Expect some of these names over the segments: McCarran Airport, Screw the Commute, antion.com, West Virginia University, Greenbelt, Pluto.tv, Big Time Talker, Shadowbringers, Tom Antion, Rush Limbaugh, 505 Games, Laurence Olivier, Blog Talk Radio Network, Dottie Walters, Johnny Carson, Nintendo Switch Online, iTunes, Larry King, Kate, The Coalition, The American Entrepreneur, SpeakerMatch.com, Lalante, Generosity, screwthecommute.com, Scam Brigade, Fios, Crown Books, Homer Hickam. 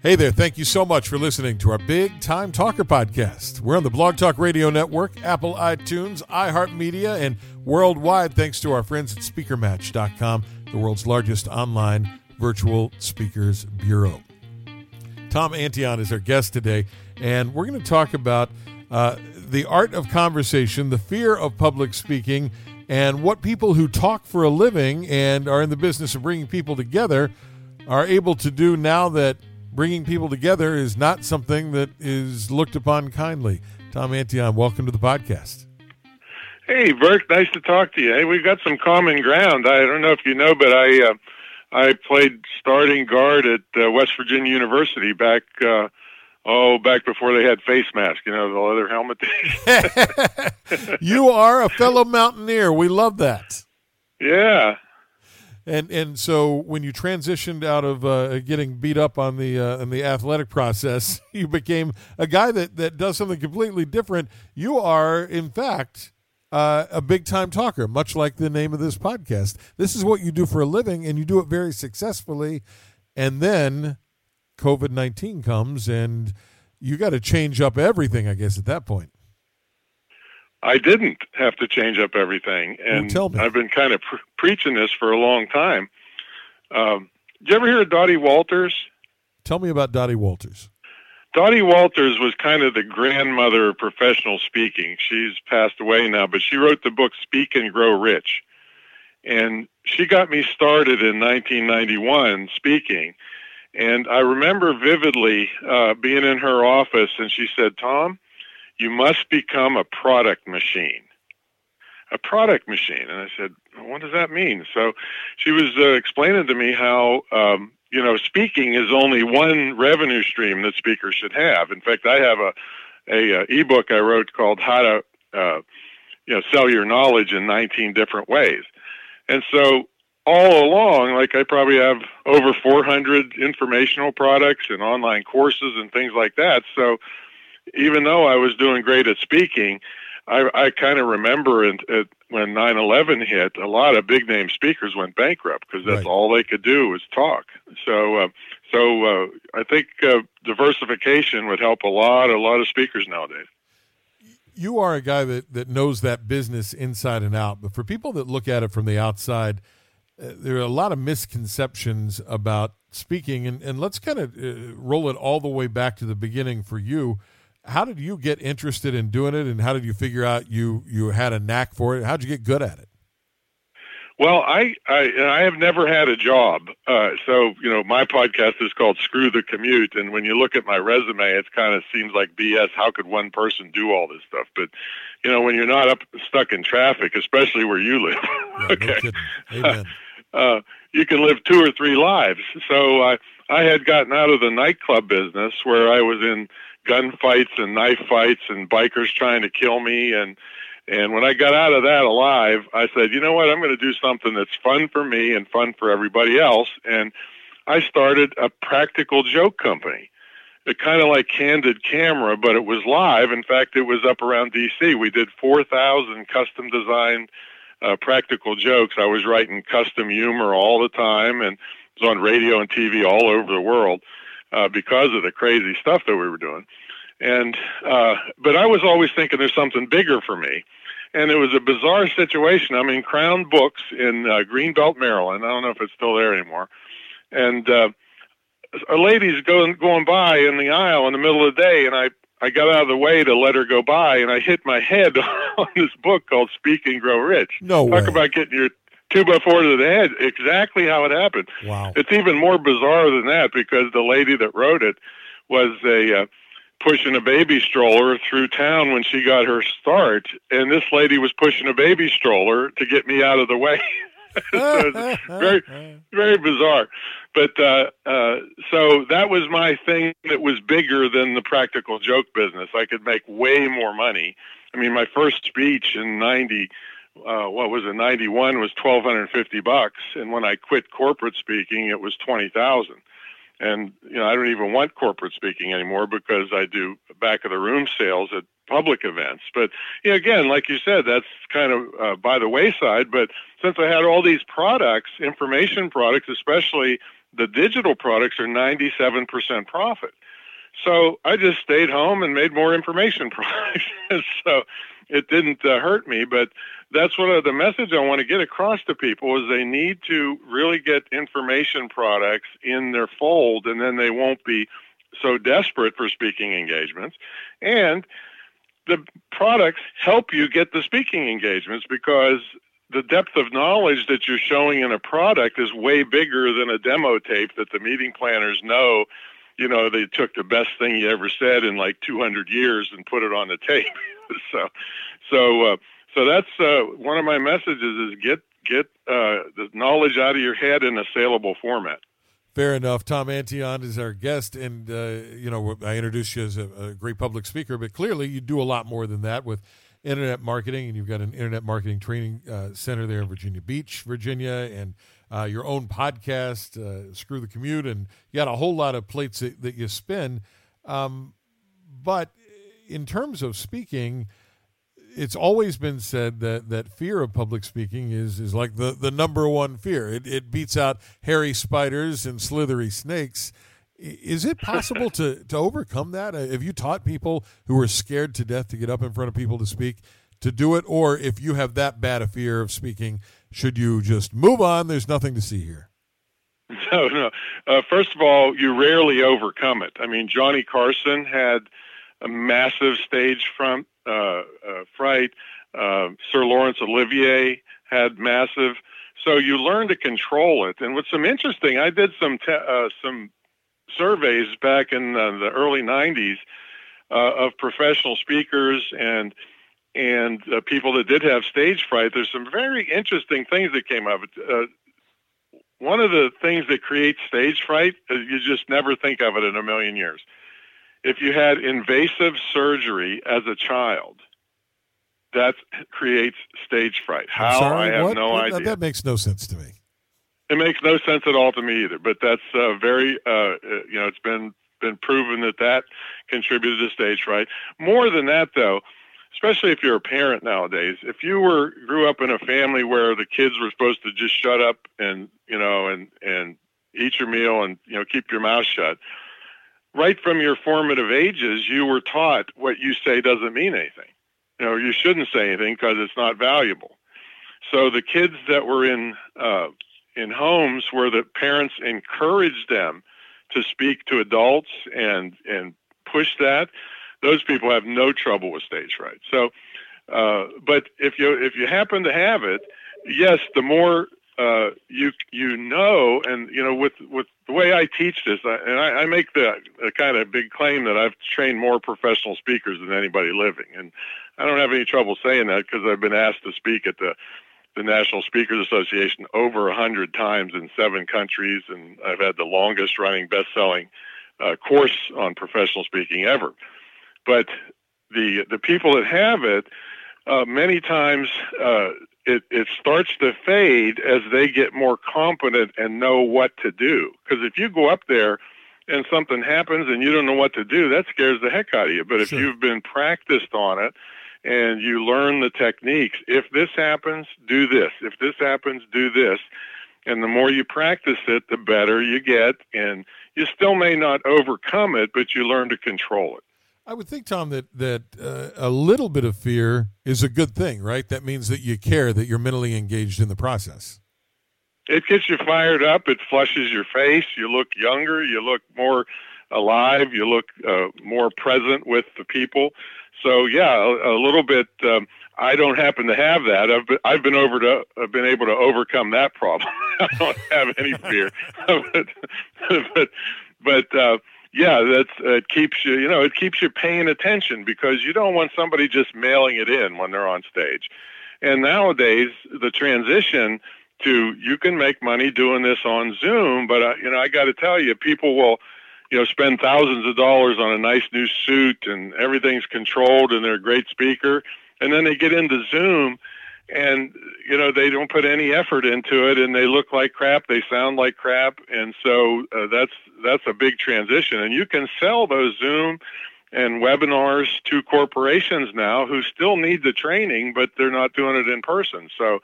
Hey there, thank you so much for listening to our Big Time Talker podcast. We're on the Blog Talk Radio Network, Apple iTunes, iHeartMedia, and worldwide thanks to our friends at SpeakerMatch.com, the world's largest online virtual speakers bureau. Tom Antion is our guest today, and we're going to talk about the art of conversation, the fear of public speaking, and what people who talk for a living and are in the business of bringing people together are able to do now that bringing people together is not something that is looked upon kindly. Tom Antion, welcome to the podcast. Hey, Bert, nice to talk to you. Hey, we've got some common ground. I don't know if you know, but I played starting guard at West Virginia University back before they had face masks, you know, the leather helmet. You are a fellow mountaineer. We love that. Yeah. And so when you transitioned out of getting beat up on the athletic process, you became a guy that does something completely different. You are, in fact, a big-time talker, much like the name of this podcast. This is what you do for a living, and you do it very successfully. And then COVID-19 comes, and you got to change up everything, I guess, at that point. I didn't have to change up everything, and I've been kind of preaching this for a long time. Did you ever hear of Dottie Walters? Tell me about Dottie Walters. Dottie Walters was kind of the grandmother of professional speaking. She's passed away now, but she wrote the book Speak and Grow Rich, and she got me started in 1991 speaking. And I remember vividly being in her office, and she said, "Tom, you must become a product machine." A product machine. And I said, what does that mean? So she was explaining to me how, speaking is only one revenue stream that speakers should have. In fact, I have a ebook I wrote called How to, Sell Your Knowledge in 19 Different Ways. And so all along, like I probably have over 400 informational products and online courses and things like that. So even though I was doing great at speaking, I kind of remember when 9/11 hit, a lot of big-name speakers went bankrupt because that's all they could do was talk. So I think diversification would help a lot of speakers nowadays. You are a guy that knows that business inside and out, but for people that look at it from the outside, there are a lot of misconceptions about speaking, and let's kind of roll it all the way back to the beginning for you. How did you get interested in doing it, and how did you figure out you had a knack for it? How did you get good at it? Well, I have never had a job. So my podcast is called Screw the Commute, and when you look at my resume, it kind of seems like BS. How could one person do all this stuff? But, when you're not stuck in traffic, especially where you live, yeah, okay, no kidding. You can live two or three lives. So I had gotten out of the nightclub business where I was in gunfights and knife fights and bikers trying to kill me. And when I got out of that alive, I said, you know what, I'm going to do something that's fun for me and fun for everybody else. And I started a practical joke company. It kind of like Candid Camera, but it was live. In fact, it was up around D.C. We did 4,000 custom designed practical jokes. I was writing custom humor all the time and it was on radio and TV all over the world. Because of the crazy stuff that we were doing. But I was always thinking there's something bigger for me. And it was a bizarre situation. I'm in Crown Books in Greenbelt, Maryland. I don't know if it's still there anymore. And a lady's going by in the aisle in the middle of the day, and I got out of the way to let her go by, and I hit my head on this book called Speak and Grow Rich. No way. Talk about getting your 2x4 to the head, exactly how it happened. Wow. It's even more bizarre than that because the lady that wrote it was pushing a baby stroller through town when she got her start, and this lady was pushing a baby stroller to get me out of the way. So it's very, very bizarre. But so that was my thing that was bigger than the practical joke business. I could make way more money. I mean, my first speech in 91 was $1,250, and when I quit corporate speaking, it was $20,000. And I don't even want corporate speaking anymore because I do back of the room sales at public events. But again, like you said, that's kind of by the wayside. But since I had all these products, information products, especially The digital products are 97% profit. So I just stayed home and made more information products. So it didn't hurt me, but that's what the message I want to get across to people is they need to really get information products in their fold, and then they won't be so desperate for speaking engagements. And the products help you get the speaking engagements because the depth of knowledge that you're showing in a product is way bigger than a demo tape that the meeting planners know. You know, they took the best thing you ever said in like 200 years and put it on the tape. So that's one of my messages is get the knowledge out of your head in a saleable format. Fair enough. Tom Antion is our guest, and I introduced you as a great public speaker, but clearly you do a lot more than that with internet marketing, and you've got an internet marketing training center there in Virginia Beach, Virginia, and your own podcast, Screw the Commute, and you got a whole lot of plates that you spin. But in terms of speaking, it's always been said that fear of public speaking is like the number one fear. It beats out hairy spiders and slithery snakes. Is it possible to overcome that? Have you taught people who are scared to death to get up in front of people to speak to do it? Or if you have that bad a fear of speaking, should you just move on? There's nothing to see here. No. First of all, you rarely overcome it. I mean, Johnny Carson had a massive stage fright. Sir Laurence Olivier had massive. So you learn to control it. And what's some interesting, I did some surveys back in the early 90s of professional speakers and people that did have stage fright. There's some very interesting things that came up. One of the things that creates stage fright is you just never think of it in a million years. If you had invasive surgery as a child, that creates stage fright. How? Sorry, I have no idea. That makes no sense to me. It makes no sense at all to me either, but that's it's been proven that contributed to stage fright. More than that, though, especially if you're a parent nowadays, if you grew up in a family where the kids were supposed to just shut up and eat your meal and, keep your mouth shut, right from your formative ages, you were taught what you say doesn't mean anything. You shouldn't say anything because it's not valuable. So the kids that were in homes where the parents encouraged them to speak to adults and push that, those people have no trouble with stage fright. So, but if you happen to have it, yes, the more with the way I teach this, I make the kind of big claim that I've trained more professional speakers than anybody living, and I don't have any trouble saying that because I've been asked to speak at the National Speakers Association over 100 times in 7 countries, and I've had the longest-running, best-selling course on professional speaking ever. But the people that have it, many times it starts to fade as they get more competent and know what to do. Because if you go up there and something happens and you don't know what to do, that scares the heck out of you. But if you've been practiced on it, and you learn the techniques. If this happens, do this. If this happens, do this. And the more you practice it, the better you get. And you still may not overcome it, but you learn to control it. I would think, Tom, that a little bit of fear is a good thing, right? That means that you care, that you're mentally engaged in the process. It gets you fired up. It flushes your face. You look younger. You look more alive. You look more present with the people. So yeah, a little bit. I don't happen to have that. I've been able to overcome that problem. I don't have any fear, but yeah, it keeps you. It keeps you paying attention because you don't want somebody just mailing it in when they're on stage. And nowadays, the transition to you can make money doing this on Zoom, but I got to tell you, people will. Spend thousands of dollars on a nice new suit and everything's controlled and they're a great speaker. And then they get into Zoom and, they don't put any effort into it and they look like crap. They sound like crap. And so that's a big transition. And you can sell those Zoom and webinars to corporations now who still need the training, but they're not doing it in person. So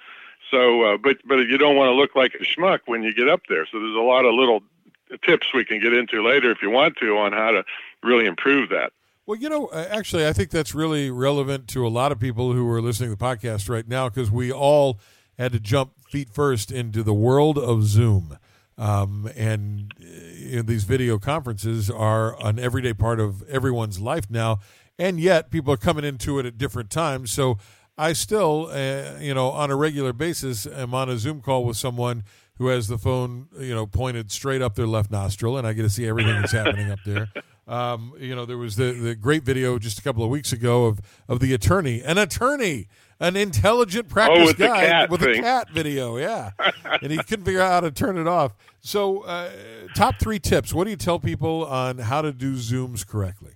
but you don't want to look like a schmuck when you get up there. So there's a lot of little tips we can get into later if you want to on how to really improve that. Well, you know, actually, I think that's really relevant to a lot of people who are listening to the podcast right now, because we all had to jump feet first into the world of Zoom. And you know, these video conferences are an everyday part of everyone's life now. And yet people are coming into it at different times. So I still, on a regular basis, am on a Zoom call with someone who has the phone, pointed straight up their left nostril, and I get to see everything that's happening up there. There was the great video just a couple of weeks ago of the attorney, an intelligent practice guy with a cat video. Yeah. And he couldn't figure out how to turn it off. So top three tips. What do you tell people on how to do Zooms correctly?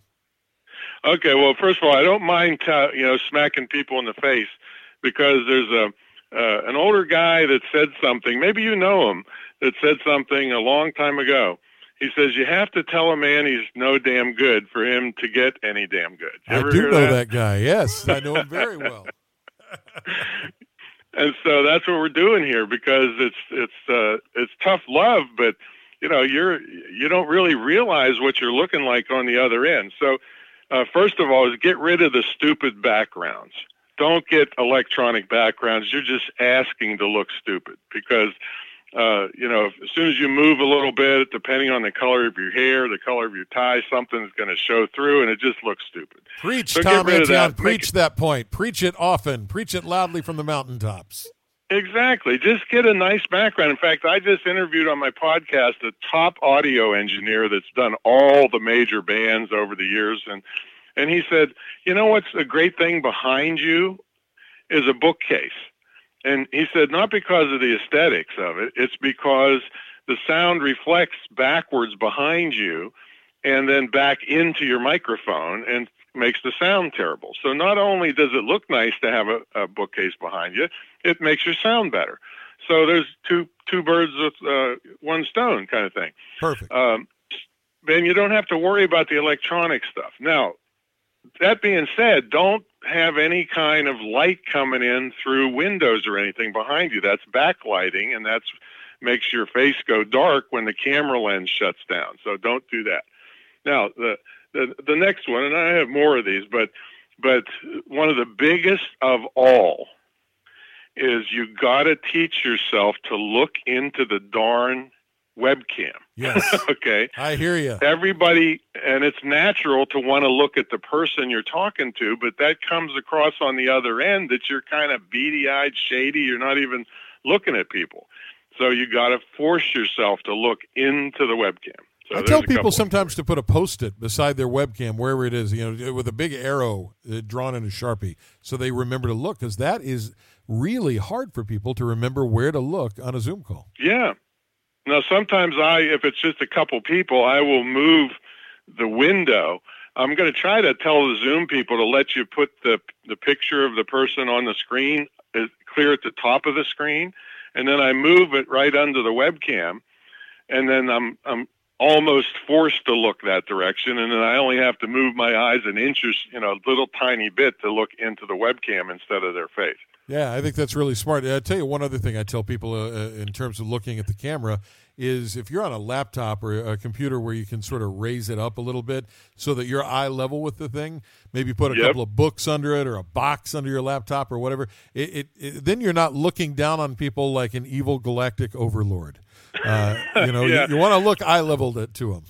Okay. Well, first of all, I don't mind, smacking people in the face, because there's an older guy that said something, maybe you know him, that said something a long time ago. He says, you have to tell a man he's no damn good for him to get any damn good. I do know that guy. Yes, I know him very well. And so that's what we're doing here, because it's tough love, but you don't really realize what you're looking like on the other end. So first of all is get rid of the stupid backgrounds. Don't get electronic backgrounds. You're just asking to look stupid, because as soon as you move a little bit, depending on the color of your hair, the color of your tie, something's going to show through, and it just looks stupid. Preach, so Tom Antion, preach that point. Preach it often. Preach it loudly from the mountaintops. Exactly. Just get a nice background. In fact, I just interviewed on my podcast a top audio engineer that's done all the major bands over the years, and he said, you know what's a great thing behind you is a bookcase. And he said, not because of the aesthetics of it, it's because the sound reflects backwards behind you and then back into your microphone and makes the sound terrible. So not only does it look nice to have a bookcase behind you, it makes your sound better. So there's two birds with one stone kind of thing. Perfect. Then you don't have to worry about the electronic stuff. Now, that being said, don't have any kind of light coming in through windows or anything behind you. That's backlighting, and that makes your face go dark when the camera lens shuts down. So don't do that. Now, the next one, and I have more of these, but one of the biggest of all is you got to teach yourself to look into the darn webcam. Yes. Okay. I hear you. Everybody, and it's natural to want to look at the person you're talking to, but that comes across on the other end that you're kind of beady-eyed, shady. You're not even looking at people. So you got to force yourself to look into the webcam. So I tell people sometimes to put a Post-it beside their webcam, wherever it is, with a big arrow drawn in a Sharpie, so they remember to look, because that is really hard for people to remember where to look on a Zoom call. Yeah. Now, sometimes if it's just a couple people, I will move the window. I'm going to try to tell the Zoom people to let you put the picture of the person on the screen clear at the top of the screen, and then I move it right under the webcam, and then I'm almost forced to look that direction, and then I only have to move my eyes an inch or a little tiny bit to look into the webcam instead of their face. Yeah, I think that's really smart. I'll tell you one other thing I tell people in terms of looking at the camera is if you're on a laptop or a computer where you can sort of raise it up a little bit so that you're eye level with the thing, maybe put a couple of books under it or a box under your laptop or whatever, then you're not looking down on people like an evil galactic overlord. You want to look eye level to them.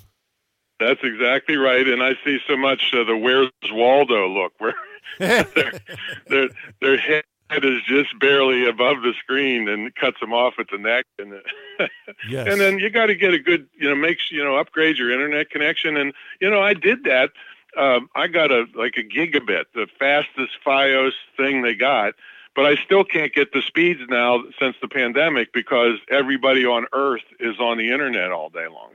That's exactly right. And I see so much the Where's Waldo look where their head is just barely above the screen and cuts them off at the neck. And yes. And then you got to get a good, upgrade your internet connection. And, I did that. I got a gigabit, the fastest Fios thing they got, but I still can't get the speeds now since the pandemic because everybody on earth is on the internet all day long.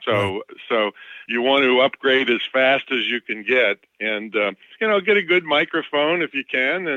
So you want to upgrade as fast as you can get and, get a good microphone if you can.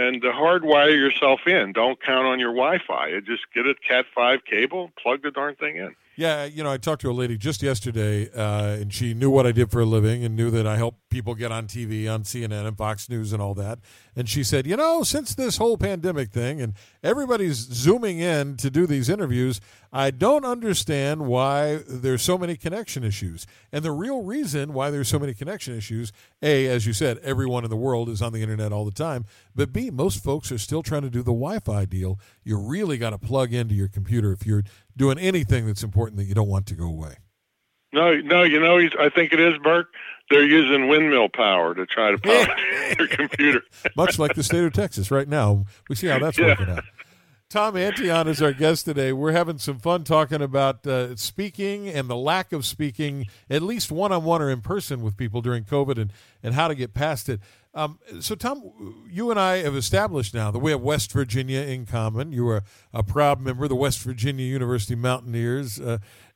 And hardwire yourself in. Don't count on your Wi-Fi. Just get a Cat 5 cable, plug the darn thing in. Yeah, you know, I talked to a lady just yesterday, and she knew what I did for a living and knew that I help people get on TV, on CNN and Fox News and all that. And she said, you know, since this whole pandemic thing and everybody's zooming in to do these interviews, I don't understand why there's so many connection issues. And the real reason why there's so many connection issues, A, as you said, everyone in the world is on the internet all the time. But B, most folks are still trying to do the Wi-Fi deal. You really got to plug into your computer if you're doing anything that's important that you don't want to go away. No, you know, I think it is, Burke. They're using windmill power to try to power their computer. Much like the state of Texas right now. We see how that's working out. Tom Antion is our guest today. We're having some fun talking about speaking and the lack of speaking, at least one-on-one or in person with people during COVID, and how to get past it. So, Tom, you and I have established now that we have West Virginia in common. You are a proud member of the West Virginia University Mountaineers,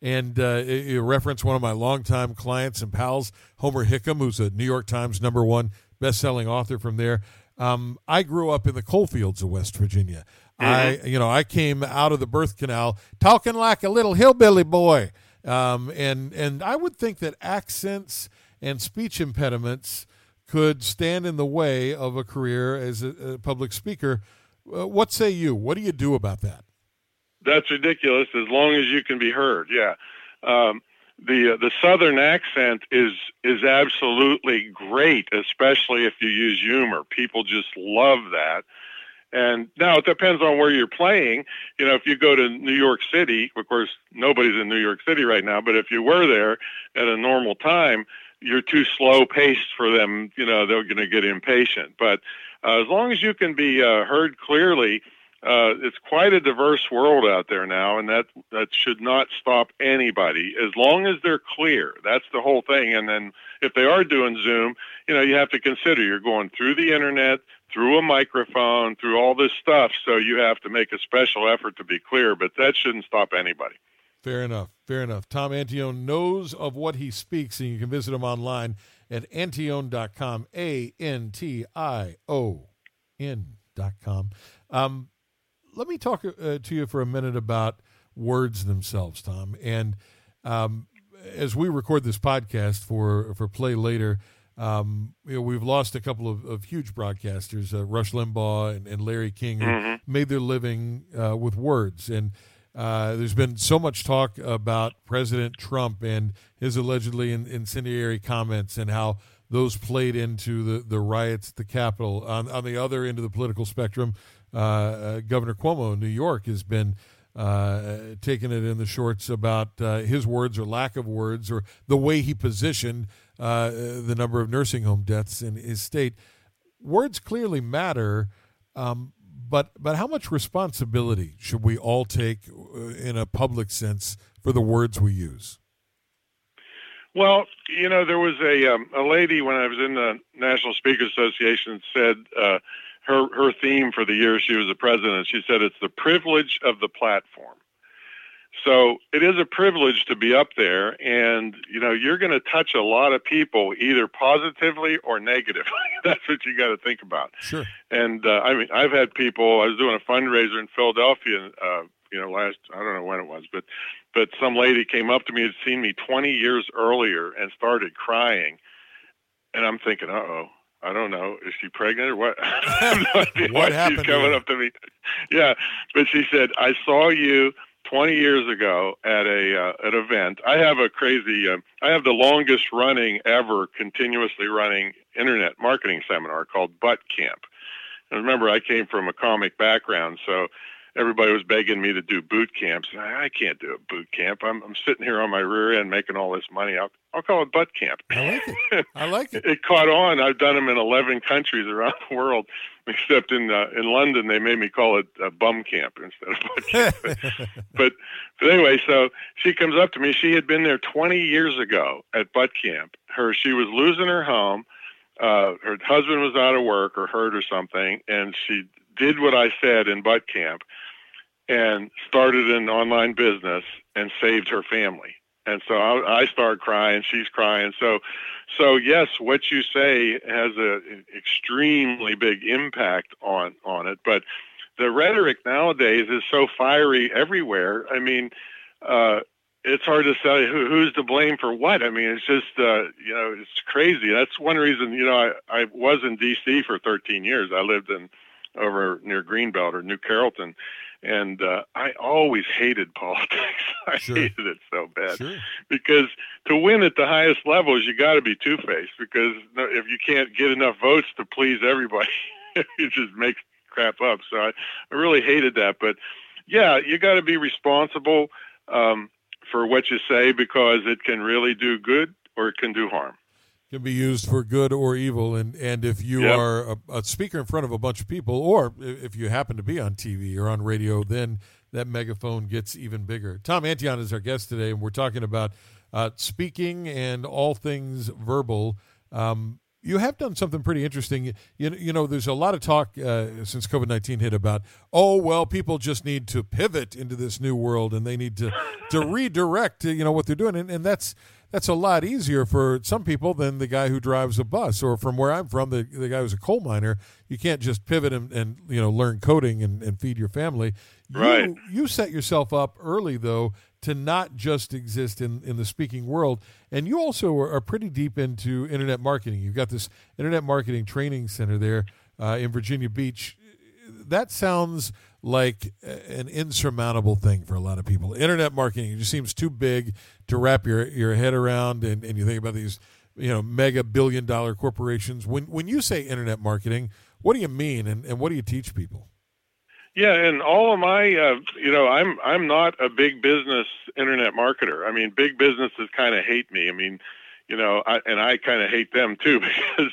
and you reference one of my longtime clients and pals, Homer Hickam, who's a New York Times #1 best-selling author from there. I grew up in the coal fields of West Virginia. Mm-hmm. I came out of the birth canal talking like a little hillbilly boy, and I would think that accents and speech impediments could stand in the way of a career as a public speaker. What say you? What do you do about that? That's ridiculous. As long as you can be heard, yeah. The Southern accent is absolutely great, especially if you use humor. People just love that. And now it depends on where you're playing. You know, if you go to New York City, of course, nobody's in New York City right now, but if you were there at a normal time, you're too slow paced for them. You know, they're going to get impatient. But as long as you can be heard clearly, it's quite a diverse world out there now. And that should not stop anybody as long as they're clear. That's the whole thing. And then if they are doing Zoom, you know, you have to consider you're going through the internet, through a microphone, through all this stuff. So you have to make a special effort to be clear, but that shouldn't stop anybody. Fair enough. Tom Antion knows of what he speaks, and you can visit him online at antion.com, antion.com. Let me talk to you for a minute about words themselves, Tom. And as we record this podcast for play later, we've lost a couple of huge broadcasters, Rush Limbaugh and Larry King, who made their living with words. And there's been so much talk about President Trump and his allegedly incendiary comments and how those played into the riots at the Capitol. On the other end of the political spectrum, Governor Cuomo in New York has been taking it in the shorts about his words or lack of words or the way he positioned the number of nursing home deaths in his state. Words clearly matter, but how much responsibility should we all take in a public sense for the words we use? Well, you know, there was a lady when I was in the National Speakers Association said her theme for the year she was the president, she said it's the privilege of the platform. So it is a privilege to be up there, and, you know, you're going to touch a lot of people either positively or negatively. That's what you got to think about. Sure. And, I mean, I've had people, I was doing a fundraiser in Philadelphia, I don't know when it was, but some lady came up to me, had seen me 20 years earlier and started crying. And I'm thinking, uh-oh. I don't know. Is she pregnant or what? What happened? She's coming up to me. Yeah. But she said, I saw you 20 years ago at an event. I have a crazy, I have the longest running ever, continuously running internet marketing seminar called Butt Camp. And remember, I came from a comic background, so everybody was begging me to do boot camps. And I can't do a boot camp. I'm sitting here on my rear end making all this money. I'll call it Butt Camp. I like it. It caught on. I've done them in 11 countries around the world, except in London they made me call it Bum Camp instead of Butt Camp. But anyway, so she comes up to me. She had been there 20 years ago at Butt Camp. She was losing her home. Her husband was out of work or hurt or something, and she did what I said in Butt Camp and started an online business and saved her family. And so I start crying, she's crying. So yes, what you say has an extremely big impact on it. But the rhetoric nowadays is so fiery everywhere. I mean, it's hard to say who's to blame for what. I mean, it's just, you know, it's crazy. That's one reason, you know, I was in D.C. for 13 years. I lived in over near Greenbelt or New Carrollton. And I always hated politics. I sure. hated it so bad sure. because to win at the highest levels, you got to be two-faced, because if you can't get enough votes to please everybody, it just makes crap up. So I really hated that. But yeah, you got to be responsible for what you say, because it can really do good or it can do harm. It can be used for good or evil. And if you yep. are a speaker in front of a bunch of people, or if you happen to be on TV or on radio, then that megaphone gets even bigger. Tom Antion is our guest today, and we're talking about speaking and all things verbal. You have done something pretty interesting. You know, there's a lot of talk since COVID-19 hit about, oh, well, people just need to pivot into this new world, and they need to redirect, you know, what they're doing. And that's a lot easier for some people than the guy who drives a bus, or from where I'm from, the guy who's a coal miner. You can't just pivot and you know, learn coding and feed your family. Right. You set yourself up early, though, to not just exist in the speaking world. And you also are pretty deep into internet marketing. You've got this internet marketing training center there in Virginia Beach. That sounds like an insurmountable thing for a lot of people. Internet marketing, it just seems too big to wrap your head around. And you think about these, you know, mega billion-dollar corporations. When you say internet marketing, what do you mean, and what do you teach people? Yeah, and all of my, you know, I'm not a big business internet marketer. I mean, big businesses kind of hate me. I mean, you know, I kind of hate them too, because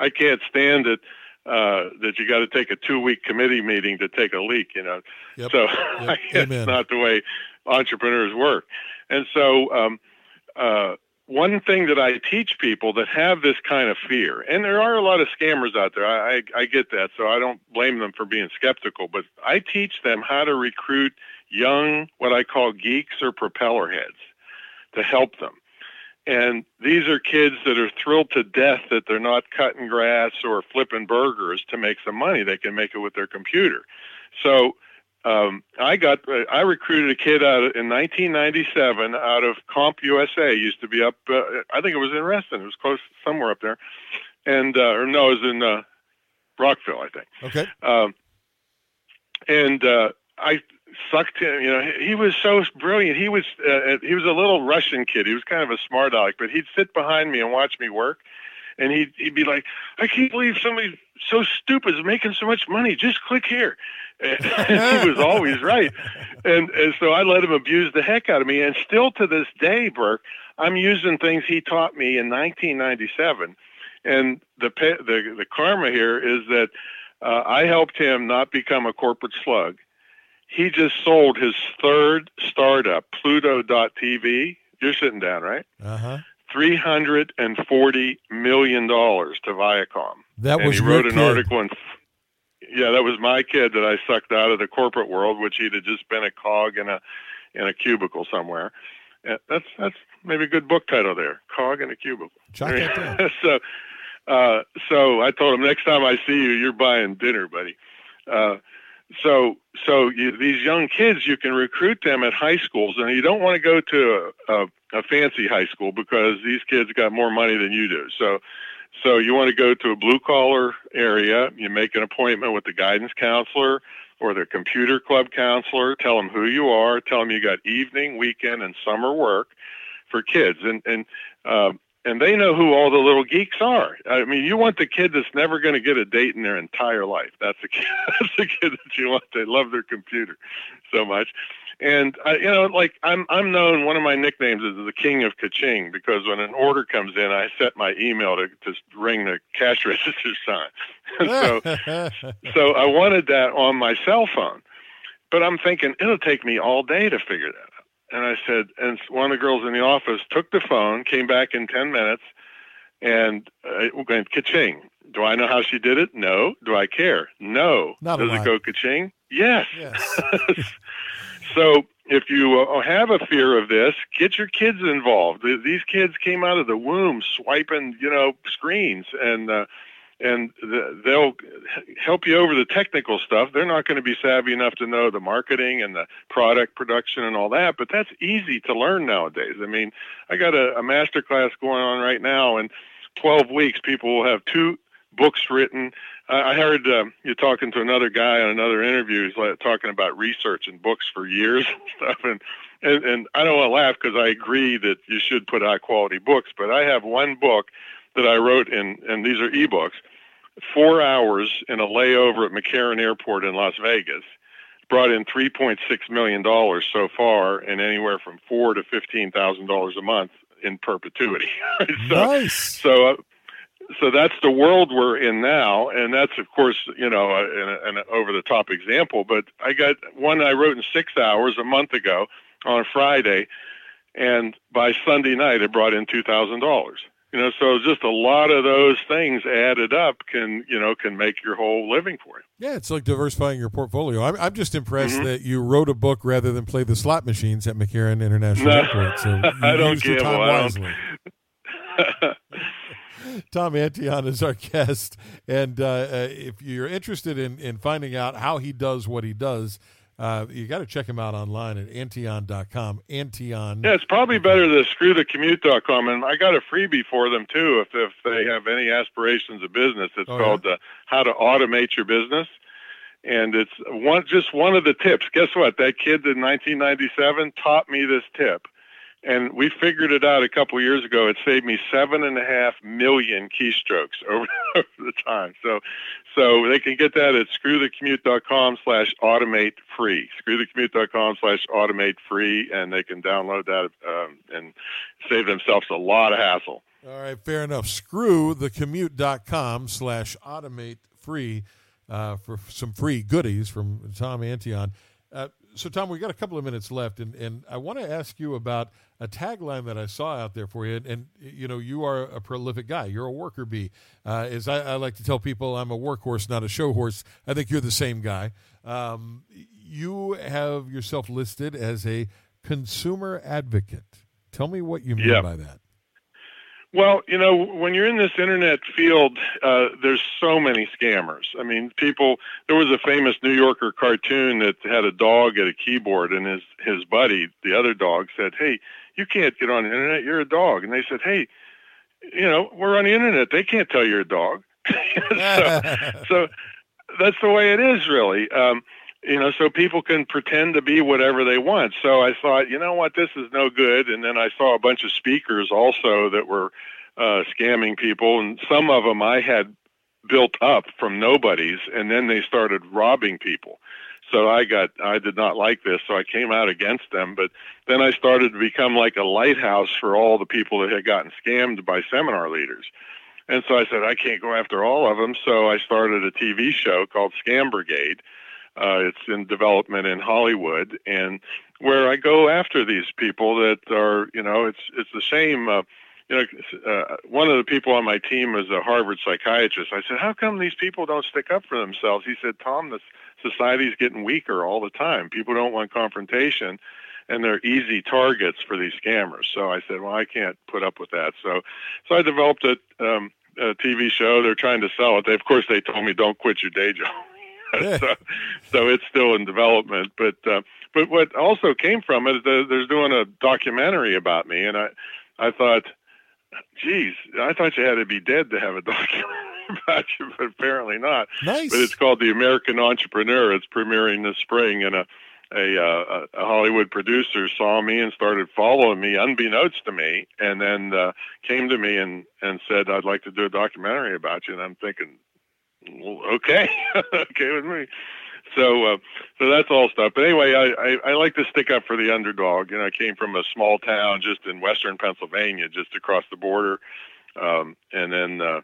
I can't stand it that you got to take a 2-week committee meeting to take a leak. You know, yep. So yep. It's not the way entrepreneurs work. And so, one thing that I teach people that have this kind of fear, and there are a lot of scammers out there, I get that, so I don't blame them for being skeptical, but I teach them how to recruit young, what I call geeks or propeller heads, to help them. And these are kids that are thrilled to death that they're not cutting grass or flipping burgers to make some money. They can make it with their computer. So I recruited a kid in 1997 out of CompUSA. Used to be up, I think it was in Reston. It was close, somewhere up there. And, it was in Rockville, I think. Okay. I sucked him, you know, he was so brilliant. He was a little Russian kid. He was kind of a smart aleck, but he'd sit behind me and watch me work. And he'd be like, I can't believe somebody so stupid is making so much money. Just click here. And he was always right. And so I let him abuse the heck out of me. And still to this day, Burke, I'm using things he taught me in 1997. And the karma here is that I helped him not become a corporate slug. He just sold his third startup, Pluto.tv. You're sitting down, right? Uh-huh. $340 million to Viacom. That was and he wrote an article. Yeah, that was my kid that I sucked out of the corporate world, which he'd have just been a cog in a cubicle somewhere. That's maybe a good book title there, Cog in a Cubicle. So I told him, next time I see you, you're buying dinner, buddy. So these young kids, you can recruit them at high schools, and you don't want to go to a fancy high school because these kids got more money than you do. So you want to go to a blue-collar area. You make an appointment with the guidance counselor or the computer club counselor. Tell them who you are. Tell them you got evening, weekend, and summer work for kids, and they know who all the little geeks are. I mean, you want the kid that's never going to get a date in their entire life. That's the kid that you want. They love their computer so much. And I'm known. One of my nicknames is the King of Ka-ching, because when an order comes in, I set my email to ring the cash register sign. so I wanted that on my cell phone, but I'm thinking it'll take me all day to figure that out. And I said, and one of the girls in the office took the phone, came back in 10 minutes, and it went ka-ching. Do I know how she did it? No. Do I care? No. Not Does it go ka-ching? Yes. So if you have a fear of this, get your kids involved. These kids came out of the womb swiping, you know, screens. And and they'll help you over the technical stuff. They're not going to be savvy enough to know the marketing and the product production and all that, but that's easy to learn nowadays. I mean, I got a master class going on right now, and 12 weeks, people will have 2 books written. I heard you talking to another guy on another interview talking about research and books for years and stuff. And I don't want to laugh because I agree that you should put high quality books, but I have one book that I wrote in, and these are ebooks, 4 hours in a layover at McCarran Airport in Las Vegas, brought in $3.6 million so far, and anywhere from $4,000 to $15,000 a month in perpetuity. So, nice. So that's the world we're in now, and that's, of course, you know, an over-the-top example. But I got one I wrote in 6 hours a month ago on a Friday, and by Sunday night, it brought in $2,000. You know, so just a lot of those things added up can make your whole living for you. Yeah, it's like diversifying your portfolio. I'm just impressed that you wrote a book rather than play the slot machines at McCarran International Airport. So I don't gamble. Tom Antion is our guest, and if you're interested in finding out how he does what he does, you got to check him out online at antion.com. Antion. Yeah, it's probably better than screwthecommute.com, and I got a freebie for them too. If they have any aspirations of business, it's called "How to Automate Your Business," and it's just one of the tips. Guess what? That kid in 1997 taught me this tip. And we figured it out a couple of years ago. It saved me 7.5 million keystrokes over the time. So they can get that at screwthecommute.com/automate-free. Screwthecommute.com/automate-free, and they can download that and save themselves a lot of hassle. All right, fair enough. Screwthecommute.com/automate-free for some free goodies from Tom Antion. So, Tom, we got a couple of minutes left, and I want to ask you about a tagline that I saw out there for you. And you know, you are a prolific guy. You're a worker bee. As I like to tell people, I'm a workhorse, not a show horse. I think you're the same guy. You have yourself listed as a consumer advocate. Tell me what you mean by that. Well, you know, when you're in this internet field, there's so many scammers. I mean, there was a famous New Yorker cartoon that had a dog at a keyboard, and his buddy, the other dog, said, "Hey, you can't get on the internet. You're a dog." And they said, "Hey, you know, we're on the internet. They can't tell you're a dog." so that's the way it is, really. You know, so people can pretend to be whatever they want. So I thought, you know what, this is no good. And then I saw a bunch of speakers also that were scamming people. And some of them I had built up from nobodies, and then they started robbing people. So I did not like this, so I came out against them. But then I started to become like a lighthouse for all the people that had gotten scammed by seminar leaders. And so I said, I can't go after all of them. So I started a TV show called Scam Brigade. It's in development in Hollywood, and where I go after these people that are, you know, it's the same. One of the people on my team is a Harvard psychiatrist. I said, "How come these people don't stick up for themselves?" He said, "Tom, the society's getting weaker all the time. People don't want confrontation, and they're easy targets for these scammers." So I said, "Well, I can't put up with that." So I developed a TV show. They're trying to sell it. Of course, they told me, "Don't quit your day job." So it's still in development, but what also came from it is they're doing a documentary about me, and I thought, geez, I thought you had to be dead to have a documentary about you, but apparently not. Nice. But it's called The American Entrepreneur. It's premiering this spring, and a Hollywood producer saw me and started following me, unbeknownst to me, and then came to me and said, "I'd like to do a documentary about you," and I'm thinking, okay with me. So that's all stuff. But anyway, I like to stick up for the underdog. You know, I came from a small town just in western Pennsylvania, just across the border. And then, you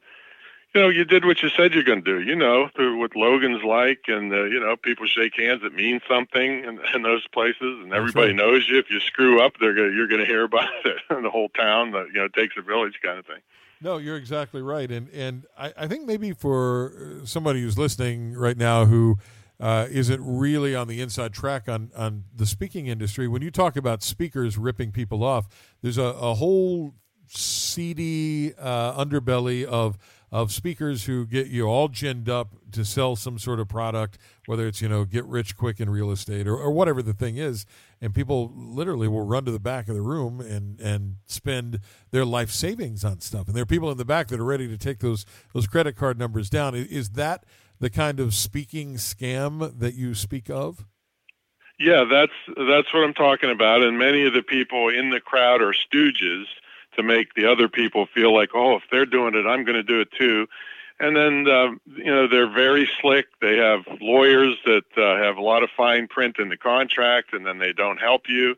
know, you did what you said you're going to do, you know, through what Logan's like. And, you know, people shake hands that mean something in those places. And everybody knows you. If you screw up, you're going to hear about it. And the whole town, you know, takes a village kind of thing. No, you're exactly right. And I think maybe for somebody who's listening right now who isn't really on the inside track on the speaking industry, when you talk about speakers ripping people off, there's a whole seedy underbelly of of speakers who get you all ginned up to sell some sort of product, whether it's, you know, get rich quick in real estate or whatever the thing is. And people literally will run to the back of the room and spend their life savings on stuff. And there are people in the back that are ready to take those credit card numbers down. Is that the kind of speaking scam that you speak of? Yeah, that's what I'm talking about. And many of the people in the crowd are stooges to make the other people feel like, oh, if they're doing it, I'm going to do it too. And then, you know, they're very slick. They have lawyers that have a lot of fine print in the contract, and then they don't help you.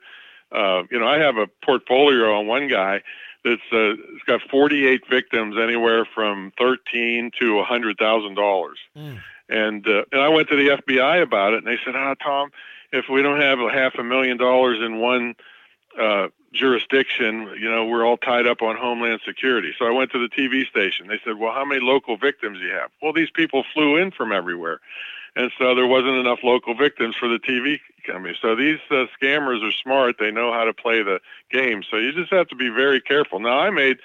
You know, I have a portfolio on one guy that's it's got 48 victims, anywhere from $13,000 to $100,000. Mm. And I went to the FBI about it, and they said, Tom, if we don't have $500,000 in one jurisdiction, you know, we're all tied up on Homeland Security. So I went to the TV station. They said, well, how many local victims do you have? Well, these people flew in from everywhere. And so there wasn't enough local victims for the TV company. So these scammers are smart. They know how to play the game. So you just have to be very careful. Now, I made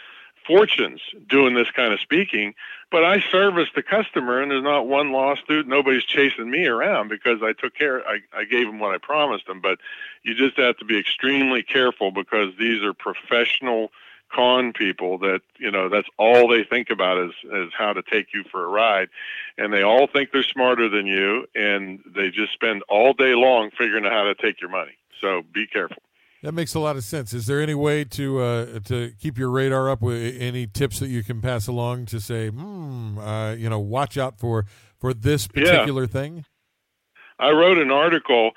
fortunes doing this kind of speaking, but I service the customer, and there's not one lawsuit. Nobody's chasing me around because I took care. I gave them what I promised them. But you just have to be extremely careful because these are professional con people that, you know, that's all they think about is how to take you for a ride. And they all think they're smarter than you, and they just spend all day long figuring out how to take your money. So be careful. That makes a lot of sense. Is there any way to keep your radar up with any tips that you can pass along to say, you know, watch out for this particular thing? I wrote an article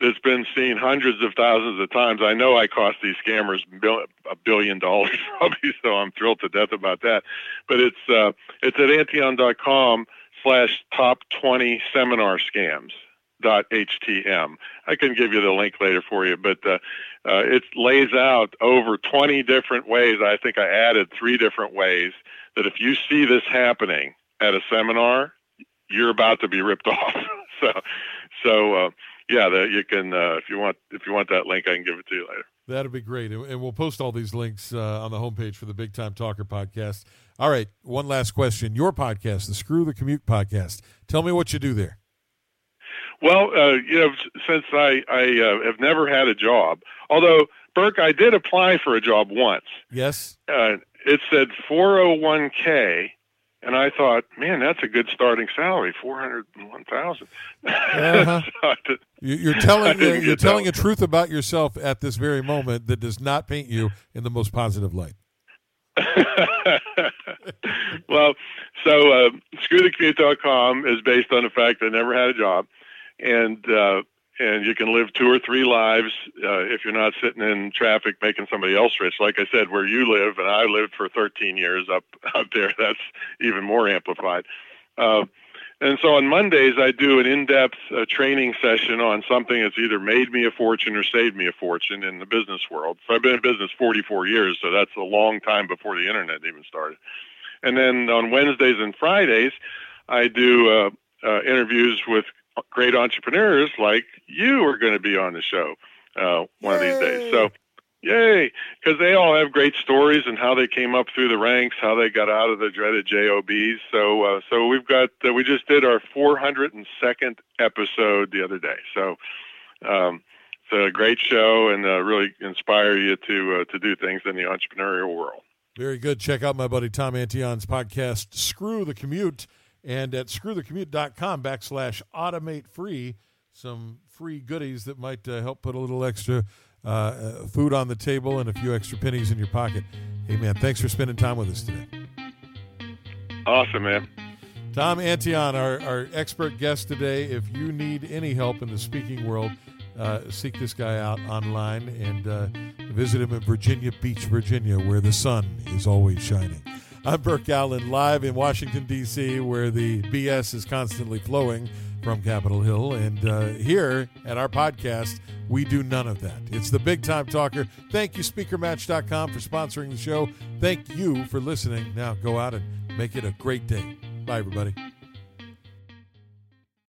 that's been seen hundreds of thousands of times. I know I cost these scammers $1 billion probably, so I'm thrilled to death about that. But it's at antion.com/top20seminarScams.htm. I can give you the link later for you, but it lays out over 20 different ways. I think I added 3 different ways that if you see this happening at a seminar, you're about to be ripped off. You can if you want that link, I can give it to you later. That'd be great, and we'll post all these links on the homepage for the Big Time Talker podcast. All right, one last question: your podcast, the Screw the Commute podcast. Tell me what you do there. Well, you know, since I have never had a job, although, Burke, I did apply for a job once. Yes. It said 401k, and I thought, man, that's a good starting salary, $401,000. Uh-huh. So you're telling a truth about yourself at this very moment that does not paint you in the most positive light. Well, so screwthecommute.com is based on the fact I never had a job. And you can live 2 or 3 lives if you're not sitting in traffic making somebody else rich. Like I said, where you live, and I lived for 13 years up there, that's even more amplified. And so on Mondays, I do an in-depth training session on something that's either made me a fortune or saved me a fortune in the business world. So I've been in business 44 years, so that's a long time before the internet even started. And then on Wednesdays and Fridays, I do interviews with great entrepreneurs like you are going to be on the show one of these days. So, yay, because they all have great stories and how they came up through the ranks, how they got out of the dreaded JOBs. So we've got we just did our 402nd episode the other day. So it's a great show and really inspire you to do things in the entrepreneurial world. Very good. Check out my buddy Tom Antion's podcast, Screw the Commute. And at screwthecommute.com /automate-free, some free goodies that might help put a little extra food on the table and a few extra pennies in your pocket. Hey, man, thanks for spending time with us today. Awesome, man. Tom Antion, our expert guest today. If you need any help in the speaking world, seek this guy out online and visit him at Virginia Beach, Virginia, where the sun is always shining. I'm Burke Allen, live in Washington, D.C., where the BS is constantly flowing from Capitol Hill. And here at our podcast, we do none of that. It's the Big Time Talker. Thank you, SpeakerMatch.com, for sponsoring the show. Thank you for listening. Now go out and make it a great day. Bye, everybody.